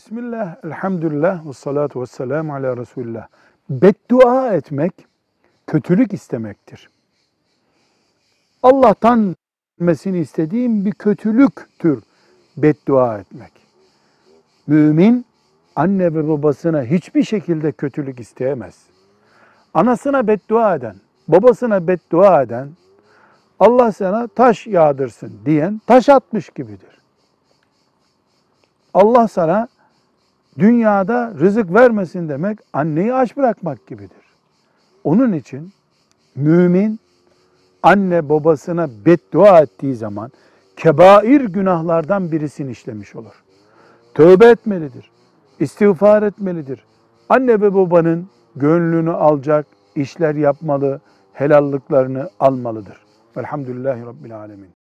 Bismillah, elhamdülillah, ve salatu ve selamu ala Resulullah. Beddua etmek, kötülük istemektir. Allah'tan vermesini istediğim bir kötülüktür beddua etmek. Mümin, anne ve babasına hiçbir şekilde kötülük isteyemez. Anasına beddua eden, babasına beddua eden, Allah sana taş yağdırsın diyen taş atmış gibidir. Allah sana dünyada rızık vermesin demek, anneyi aç bırakmak gibidir. Onun için mümin anne babasına beddua ettiği zaman kebair günahlardan birisini işlemiş olur. Tövbe etmelidir, istiğfar etmelidir. Anne ve babanın gönlünü alacak işler yapmalı, helallıklarını almalıdır. Elhamdülillahi Rabbil Alemin.